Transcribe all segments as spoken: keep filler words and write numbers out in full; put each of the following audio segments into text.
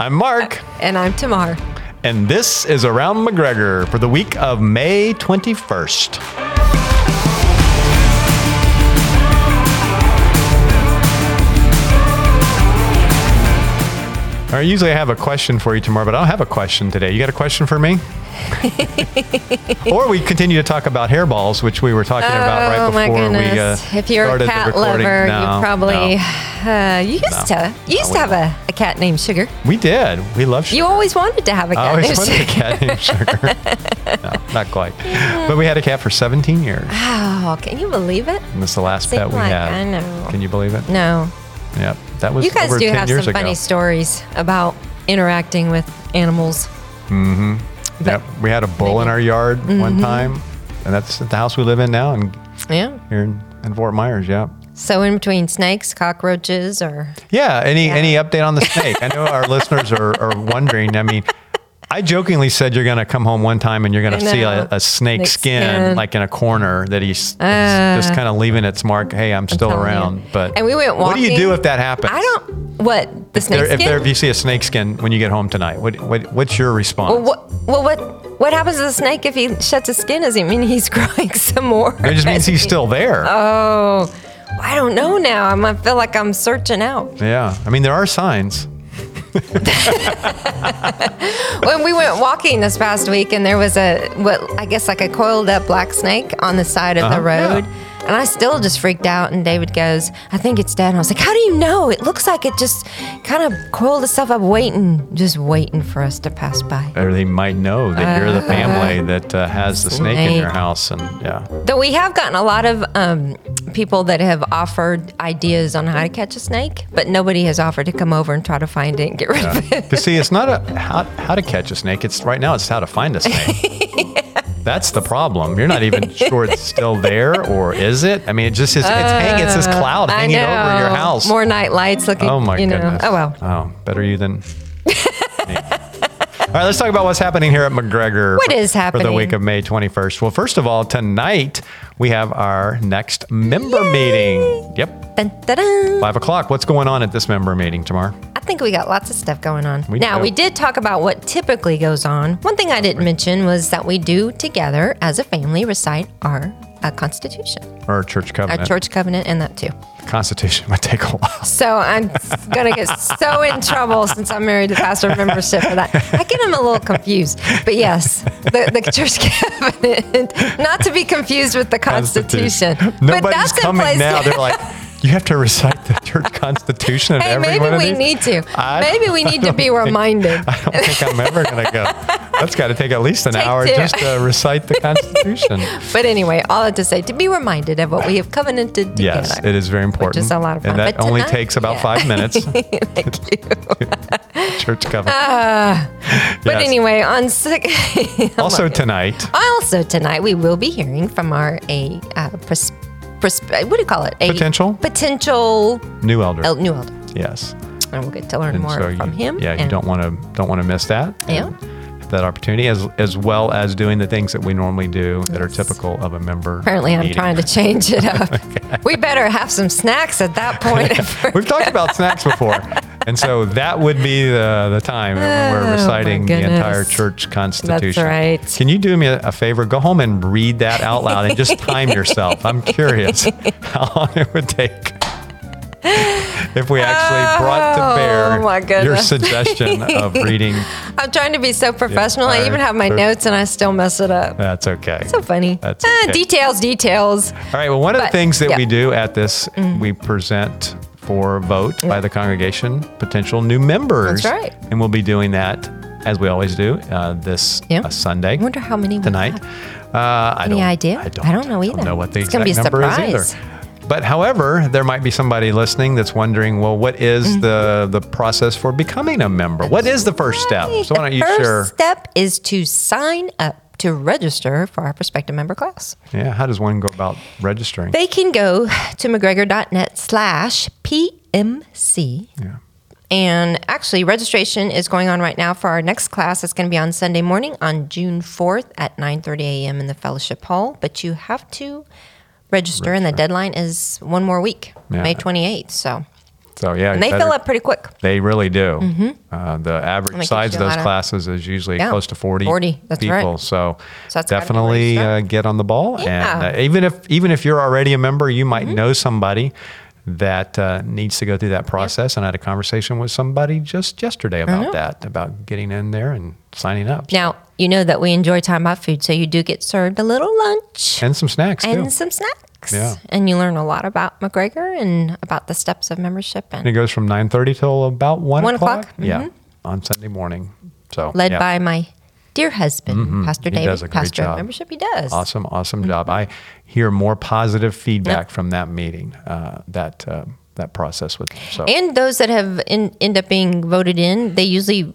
I'm Mark. And I'm Tamar. And this is Around McGregor for the week of May twenty-first. I usually have a question for you tomorrow, but I don't have a question today. You got a question for me? Or we continue to talk about hairballs, which we were talking oh, about right before my we uh, if you're started a cat the recording. Lover, no, you probably no, uh, you used no, to you used no, to have a, a cat named Sugar. We did. We love Sugar. You always wanted to have a cat. I always named wanted Sugar. a cat named Sugar. No, not quite. Yeah. But we had a cat for seventeen years. Oh, can you believe it? And this is the last pet we like, had. I know. Can you believe it? No. Yep. That was you guys over do have some ago. funny stories about interacting with animals. Mm-hmm. But yep. We had a bull in our yard mm-hmm. one time, and that's the house we live in now. And yeah. Here in, in Fort Myers, yeah. So in between snakes, cockroaches, or yeah. Any yeah. any update on the snake? I know our listeners are, are wondering. I mean, I jokingly said you're going to come home one time and you're going to see a, a snake, snake skin, skin like in a corner that he's uh, just kind of leaving its mark. Hey, I'm still I'm around. You. But and we went walking. What do you do if that happens? I don't. What the if snake there, skin? If, there, if you see a snake skin when you get home tonight, what, what what's your response? Well, what well what what happens to the snake if he sheds his skin? Does it mean he's growing some more? It just means he's still there. Oh, I don't know now. I'm I feel like I'm searching out. Yeah, I mean there are signs. When we went walking this past week, and there was a what I guess like a coiled up black snake on the side of uh-huh, the road, yeah. and I still just freaked out. And David goes, "I think it's dead." And I was like, "How do you know? It looks like it just kind of coiled itself up, waiting, just waiting for us to pass by." Or they might know that uh, you're the family that uh, has the snake, snake in your house, and yeah. Though we have gotten a lot of um, people that have offered ideas on how to catch a snake, but nobody has offered to come over and try to find it. And get rid yeah. of it. But see, it's not a how, how to catch a snake. It's right now. It's how to find a snake. yeah. That's the problem. You're not even sure it's still there, or is it? I mean, it just is. Uh, it's hanging. It's this cloud hanging over your house. More night lights looking. Oh my you goodness. Know. Oh well. Oh, better you than. All right, let's talk about what's happening here at McGregor. What is happening? For the week of May twenty-first. Well, first of all, tonight we have our next member Yay! meeting. Yep. Dun, dun, dun. Five o'clock. What's going on at this member meeting, Tamar? I think we got lots of stuff going on. We now, do. we did talk about what typically goes on. One thing I didn't mention was that we do together as a family recite our uh, Constitution. Or a church covenant. A church covenant and that too. Constitution might take a while. So I'm going to get so in trouble since I'm married to pastor membership for that. I get him a little confused. But yes, the, the church covenant, not to be confused with the Constitution. Constitution. Nobody's but that's coming in place. Now. They're like, you have to recite the church Constitution at hey, every maybe one of we these? need to. I, maybe we need to be think, reminded. I don't think I'm ever going to go. That's got to take at least an take hour two. just to recite the Constitution. But anyway, all I have to say, to be reminded of what we have covenanted together. Yes, it is very important. Which is a lot of fun. And that but only tonight, takes about yeah. five minutes. Thank you. Church covenant. Uh, yes. But anyway, on six, also tonight. Also tonight, we will be hearing from our a uh, perspective. What do you call it? A potential? Potential. New elder. El, new elder. Yes. And we'll get to learn and more so from you, him. Yeah, you don't want to don't want to miss that. Yeah. That opportunity, as as well as doing the things that we normally do that yes. are typical of a member. Apparently, meeting. I'm trying to change it up. Okay. We better have some snacks at that point. We've talked about snacks before. And so that would be the, the time when we're reciting oh the entire church Constitution. That's right. Can you do me a, a favor? Go home and read that out loud and just time yourself. I'm curious how long it would take if we actually brought to bear oh your suggestion of reading. I'm trying to be so professional. I even have my notes and I still mess it up. That's okay. It's so funny. That's okay. uh, details, details. All right. Well, one of but, the things that yeah. we do at this, mm. we present for vote by the congregation, potential new members. That's right. And we'll be doing that, as we always do, uh, this yeah. uh, Sunday. I wonder how many tonight. Uh, Any I don't, idea? I don't, I don't know either. I don't know what the it's exact be a number surprise. is either. But however, there might be somebody listening that's wondering, well, what is mm-hmm. the, the process for becoming a member? What is the first step? So why don't you share? The first step is to sign up to register for our prospective member class. Yeah, how does one go about registering? They can go to McGregor.net slash PMC. Yeah. And actually, registration is going on right now for our next class. It's going to be on Sunday morning on June fourth at nine thirty a.m. in the Fellowship Hall. But you have to register, register. and the deadline is one more week, yeah. May twenty-eighth. So So yeah, and they better, fill up pretty quick. They really do. Mm-hmm. Uh, the average size of those classes is usually yeah. close to forty, forty that's people. Right. So, so that's definitely uh, get on the ball. Yeah. And uh, even if even if you're already a member, you might mm-hmm. know somebody that uh, needs to go through that process. Yep. And I had a conversation with somebody just yesterday about that, about getting in there and signing up. Now, you know that we enjoy time out food, so you do get served a little lunch. And some snacks, and too. And some snacks. Yeah. And you learn a lot about McGregor and about the steps of membership. And, and it goes from nine thirty till about one o'clock Mm-hmm. Yeah, on Sunday morning. So Led yeah. by my dear husband, mm-hmm. Pastor he David, does a great pastor job. Of membership. He does. Awesome, awesome mm-hmm. job. I hear more positive feedback yep. from that meeting, uh, that uh, that process. With so. And those that have in, end up being voted in, they usually,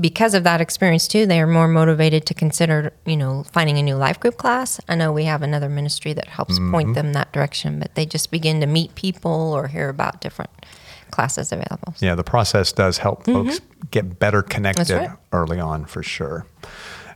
because of that experience too, they are more motivated to consider, you know, finding a new life group class. I know we have another ministry that helps mm-hmm. point them that direction, but they just begin to meet people or hear about different classes available. Yeah, the process does help mm-hmm. folks get better connected right. early on for sure.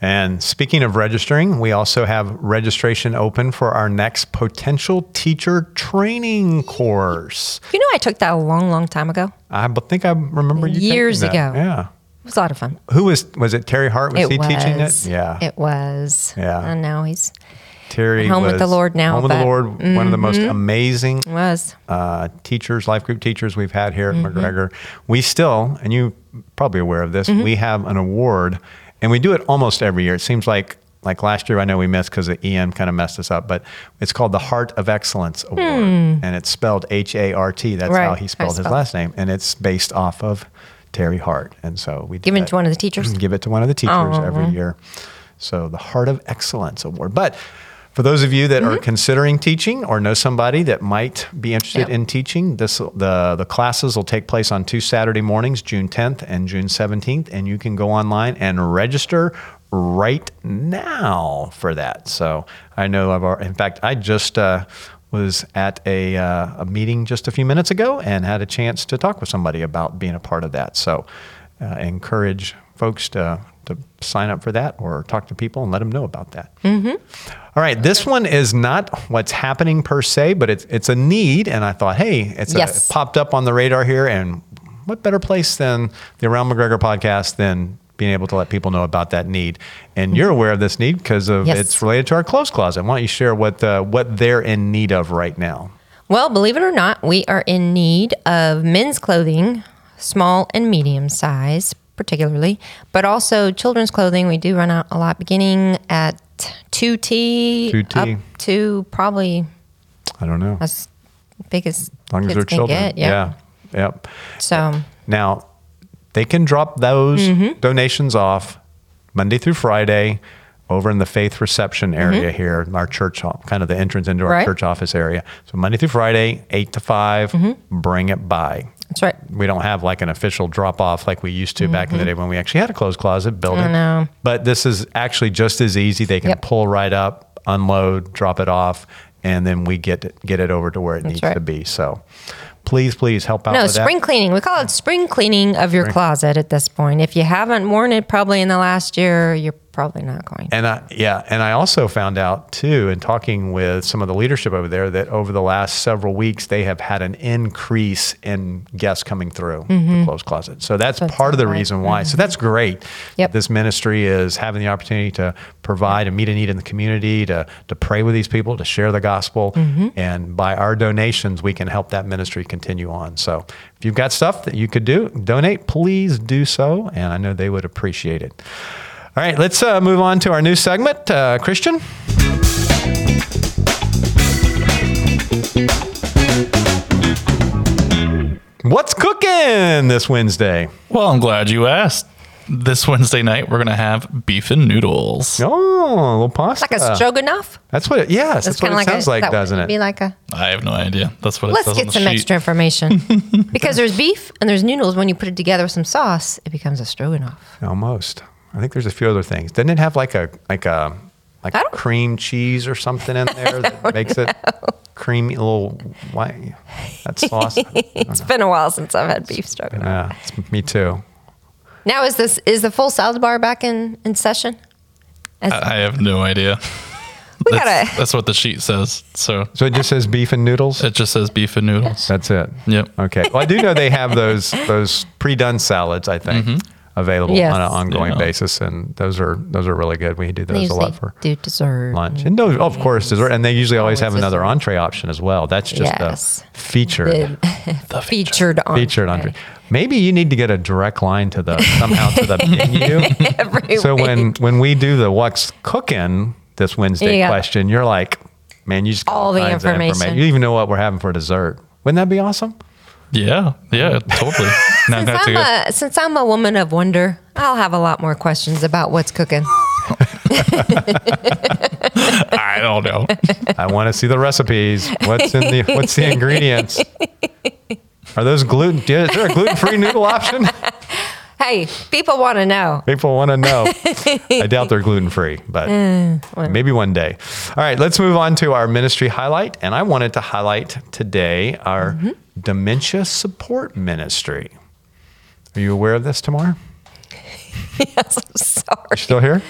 And speaking of registering, we also have registration open for our next potential teacher training course. You know, I took that a long, long time ago. I think I remember you years ago. Yeah. It was a lot of fun. Who was, was it Terry Hart? Was it he was. teaching it? Yeah. It was. Yeah. And now he's Terry home was with the Lord now. Home with the Lord, mm-hmm. one of the most amazing was. Uh, teachers, life group teachers we've had here at mm-hmm. McGregor. We still, and you're probably aware of this, mm-hmm. we have an award, and we do it almost every year. It seems like Like last year, I know we missed because the E M kind of messed us up, but it's called the Heart of Excellence Award, hmm. and it's spelled H A R T. That's right. how he spelled, spelled his last name, and it's based off of Terry Hart. And so we give it to one of the teachers. Give it to one of the teachers oh, every mm-hmm. year. So the Heart of Excellence Award. But for those of you that mm-hmm. are considering teaching or know somebody that might be interested yep. in teaching, this the the classes will take place on two Saturday mornings, June tenth and June seventeenth, and you can go online and register right now for that. So I know I've already, in fact, I just uh, was at a, uh, a meeting just a few minutes ago and had a chance to talk with somebody about being a part of that. So uh, encourage folks to, to sign up for that or talk to people and let them know about that. Mm-hmm. All right. This one is not what's happening per se, but it's, it's a need. And I thought, hey, it's yes. a, it popped up on the radar here, and what better place than the Around McGregor podcast than being able to let people know about that need. And you're aware of this need because of yes. it's related to our clothes closet. Why don't you share what uh, what they're in need of right now? Well, believe it or not, we are in need of men's clothing, small and medium size particularly, but also children's clothing. We do run out a lot, beginning at two T up to probably, I don't know, as big as, as long kids as they're can children. Get. Yeah. yeah, yep. So now, they can drop those mm-hmm. donations off Monday through Friday over in the faith reception area mm-hmm. here, in our church, kind of the entrance into our right. church office area. So Monday through Friday, eight to five mm-hmm. bring it by. That's right. We don't have like an official drop-off like we used to mm-hmm. back in the day when we actually had a clothes closet building. I know. But this is actually just as easy. They can yep. pull right up, unload, drop it off, and then we get it, get it over to where it That's needs right. to be. So please, please help out no, with that. No, spring cleaning. We call it spring cleaning of your spring. closet at this point. If you haven't worn it probably in the last year, you're probably not going to. And I, yeah, and I also found out, too, in talking with some of the leadership over there, that over the last several weeks, they have had an increase in guests coming through mm-hmm. the clothes closet. So that's, that's part of the right. reason why. Mm-hmm. So that's great. Yep. This ministry is having the opportunity to provide and meet a need in the community, to to pray with these people, to share the gospel. Mm-hmm. And by our donations, we can help that ministry continue on. So if you've got stuff that you could do, donate, please do so. And I know they would appreciate it. All right, let's uh, move on to our new segment. Uh, Christian? What's cooking this Wednesday? Well, I'm glad you asked. This Wednesday night, we're going to have beef and noodles. Oh, a little pasta. Like a stroganoff? That's what it, yes, that's, that's what it like sounds a, like, that doesn't it? Be like a, I have no idea. That's what it Let's says get on the some sheet. Extra information. Because there's beef and there's noodles. When you put it together with some sauce, it becomes a stroganoff. Almost. I think there's a few other things. Doesn't it have like a like a like a cream cheese or something in there that makes know. it creamy? A little white. That's sauce. It's know. been a while since I've had beef stroganoff. Yeah, me too. Now is this is the full salad bar back in, in session? As I, I have no idea. We that's, gotta. That's what the sheet says. So, so it just says beef and noodles. It just says beef and noodles. That's it. Yep. Okay. Well, I do know they have those those pre-done salads, I think, mm-hmm. available yes. on an ongoing yeah. basis, and those are those are really good. We do those a lot for do dessert lunch, and, and those, oh, of course, dessert. And they usually always, always have dessert. Another entree option as well. That's just yes. the featured, the, the featured, featured entree. Featured entree. Maybe you need to get a direct line to the somehow to the menu. Every so week. when when we do the what's cooking. This Wednesday yeah. question, you're like, man, you just all the information. information. You even know what we're having for dessert. Wouldn't that be awesome? Yeah, yeah, totally. Not, since, not I'm to a, since I'm a woman of wonder, I'll have a lot more questions about what's cooking. I don't know. I want to see the recipes. What's in the What's the ingredients? Are those gluten? Is there a gluten-free noodle option? Hey, people want to know. People want to know. I doubt they're gluten-free, but mm, maybe one day. All right, let's move on to our ministry highlight. And I wanted to highlight today our mm-hmm. dementia support ministry. Are you aware of this, Tamar? Yes, I'm sorry. You're still here?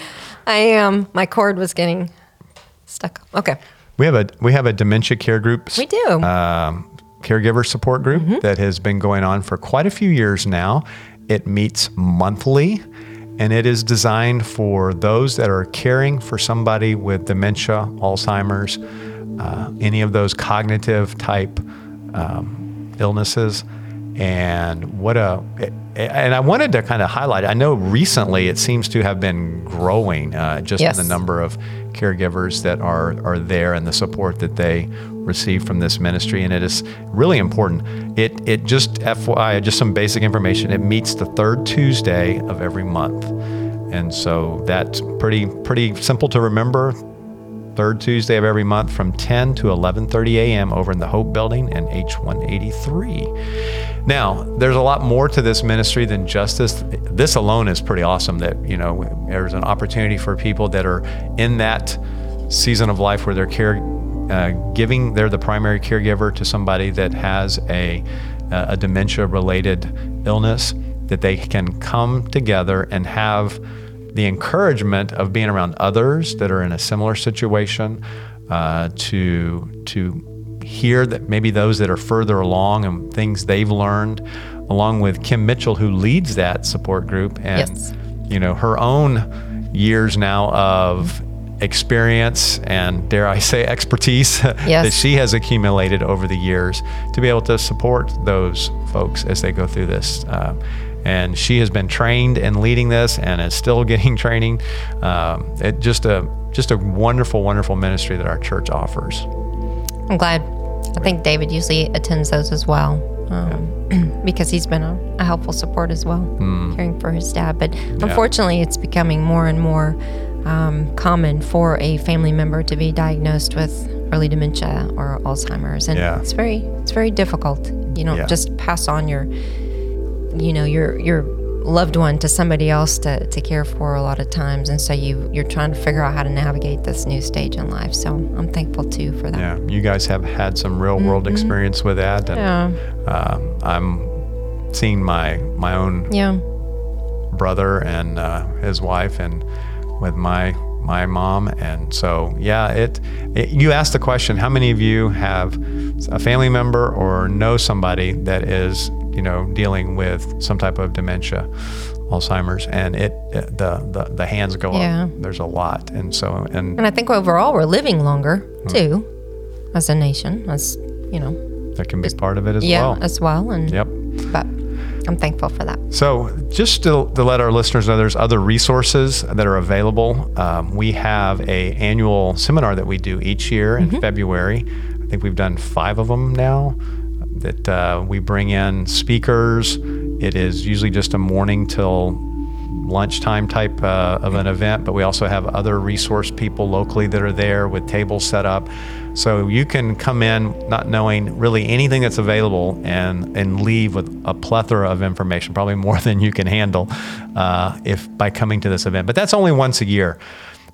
I am. My cord was getting stuck. Okay. We have a we have a dementia care group. We do. Um, caregiver support group mm-hmm. that has been going on for quite a few years now. It meets monthly, and it is designed for those that are caring for somebody with dementia, Alzheimer's, uh, any of those cognitive type um, illnesses. And what a, and I wanted to kind of highlight, I know recently it seems to have been growing uh, just yes. in the number of caregivers that are, are there and the support that they receive from this ministry. And it is really important. It, it just F Y I, just some basic information. It meets the third Tuesday of every month. And so that's pretty, pretty simple to remember. Third Tuesday of every month from ten to eleven thirty a.m. over in the Hope Building in H one eighty-three. Now, there's a lot more to this ministry than just this. This alone is pretty awesome that, you know, there's an opportunity for people that are in that season of life where they're care, uh, giving, they're the primary caregiver to somebody that has a, a dementia-related illness, that they can come together and have the encouragement of being around others that are in a similar situation, uh, to to hear that maybe those that are further along and things they've learned, along with Kim Mitchell, who leads that support group, and yes. you know, her own years now of experience and, dare I say, expertise yes. that she has accumulated over the years to be able to support those folks as they go through this. Uh, And she has been trained in leading this and is still getting training. Um, it just a just a wonderful, wonderful ministry that our church offers. I'm glad. I think David usually attends those as well, um, yeah. because he's been a, a helpful support as well, mm. caring for his dad. But unfortunately, yeah. it's becoming more and more um, common for a family member to be diagnosed with early dementia or Alzheimer's, and yeah. it's very it's very difficult. You don't yeah. just pass on your. you know, your your loved one to somebody else to, to care for a lot of times. And so you, you're trying to figure out how to navigate this new stage in life. So I'm thankful too for that. Yeah, you guys have had some real world mm-hmm. experience with that. And, yeah. Um, I'm seeing my, my own yeah. brother and uh, his wife and with my my mom. And so, yeah, it, it. You asked the question, how many of you have a family member or know somebody that is you know, dealing with some type of dementia, Alzheimer's, and it, it the, the, the hands go yeah. up. There's a lot. And so, and, and I think overall we're living longer too, mm-hmm. as a nation, as, you know. That can be just, part of it as yeah, well. Yeah, as well. And, yep. But I'm thankful for that. So just to, to let our listeners know, there's other resources that are available. Um, we have a annual seminar that we do each year in mm-hmm. February. I think we've done five of them now. That uh, we bring in speakers. It is usually just a morning till lunchtime type uh, of an event, but we also have other resource people locally that are there with tables set up. So you can come in not knowing really anything that's available and, and leave with a plethora of information, probably more than you can handle uh, if by coming to this event. But that's only once a year.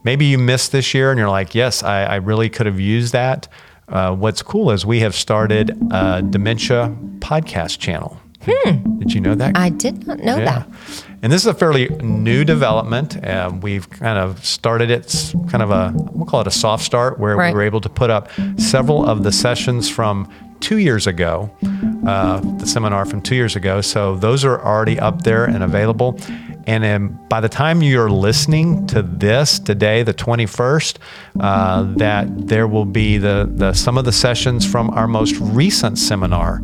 Maybe you missed this year and you're like, yes, I, I really could have used that. Uh, what's cool is we have started a dementia podcast channel. Hmm. Did you know that? I did not know yeah. that. And this is a fairly new development. Um, we've kind of started it, kind of a, we'll call it a soft start, where right. we were able to put up several of the sessions from two years ago, uh, the seminar from two years ago. So those are already up there and available. And then by the time you're listening to this today, the twenty-first, uh, that there will be the, the some of the sessions from our most recent seminar,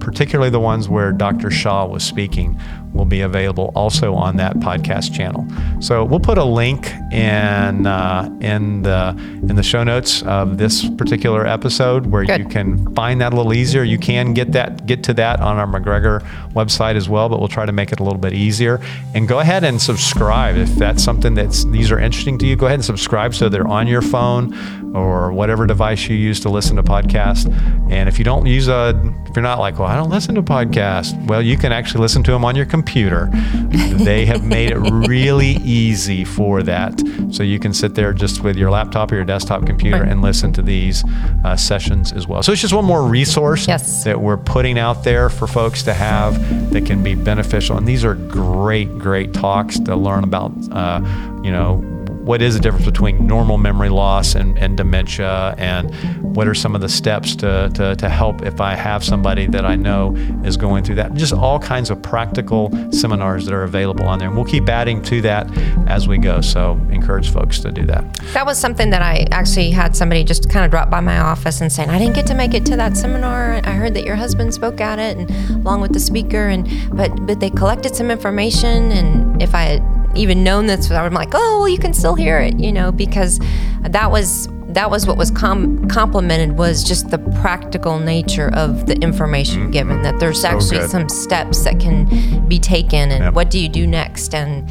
particularly the ones where Doctor Shaw was speaking, will be available also on that podcast channel. So we'll put a link in uh, in the in the show notes of this particular episode where Good. You can find that a little easier. You can get that get to that on our McGregor website as well, but we'll try to make it a little bit easier. And go ahead and subscribe if that's something that's these are interesting to you. Go ahead and subscribe so they're on your phone or whatever device you use to listen to podcasts. And if you don't use a, if you're not like, well, I don't listen to podcasts, well, you can actually listen to them on your computer. Computer. They have made it really easy for that. So you can sit there just with your laptop or your desktop computer right. and listen to these uh, sessions as well. So it's just one more resource yes. that we're putting out there for folks to have that can be beneficial. And these are great, great talks to learn about, uh, you know, what is the difference between normal memory loss and, and dementia, and what are some of the steps to, to to help if I have somebody that I know is going through that. Just all kinds of practical seminars that are available on there. And we'll keep adding to that as we go. So encourage folks to do that. That was something that I actually had somebody just kind of drop by my office and saying, I didn't get to make it to that seminar. I heard that your husband spoke at it and along with the speaker, and but, but they collected some information, and if I had even known this, I'm like, oh, well, you can still hear it, you know, because that was that was what was com- complimented was just the practical nature of the information mm-hmm. given, that there's so actually good. Some steps that can be taken, and yep. what do you do next, and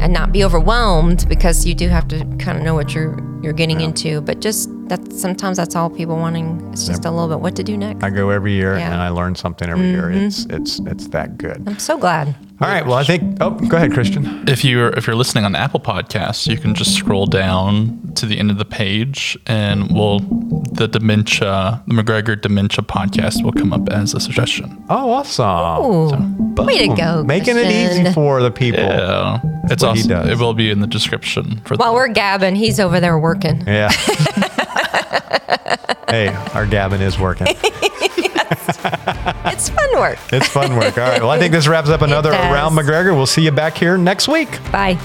and not be overwhelmed, because you do have to kind of know what you're you're getting yep. into, but just that sometimes that's all people wanting. It's just yep. a little bit what to do next. I go every year yeah. and I learn something every mm-hmm. year. It's it's it's that good. I'm so glad. All right. Well, I think. Oh, go ahead, Christian. If you're if you're listening on Apple Podcasts, you can just scroll down to the end of the page, and we'll the dementia, the McGregor Dementia Podcast will come up as a suggestion. Oh, awesome! So, way to go, making Christian. It easy for the people. Yeah, that's it's awesome. It will be in the description. For while the, we're gabbing, he's over there working. Yeah. Hey, our gabbing is working. It's fun work. It's fun work. All right. Well, I think this wraps up another Round McGregor. We'll see you back here next week. Bye.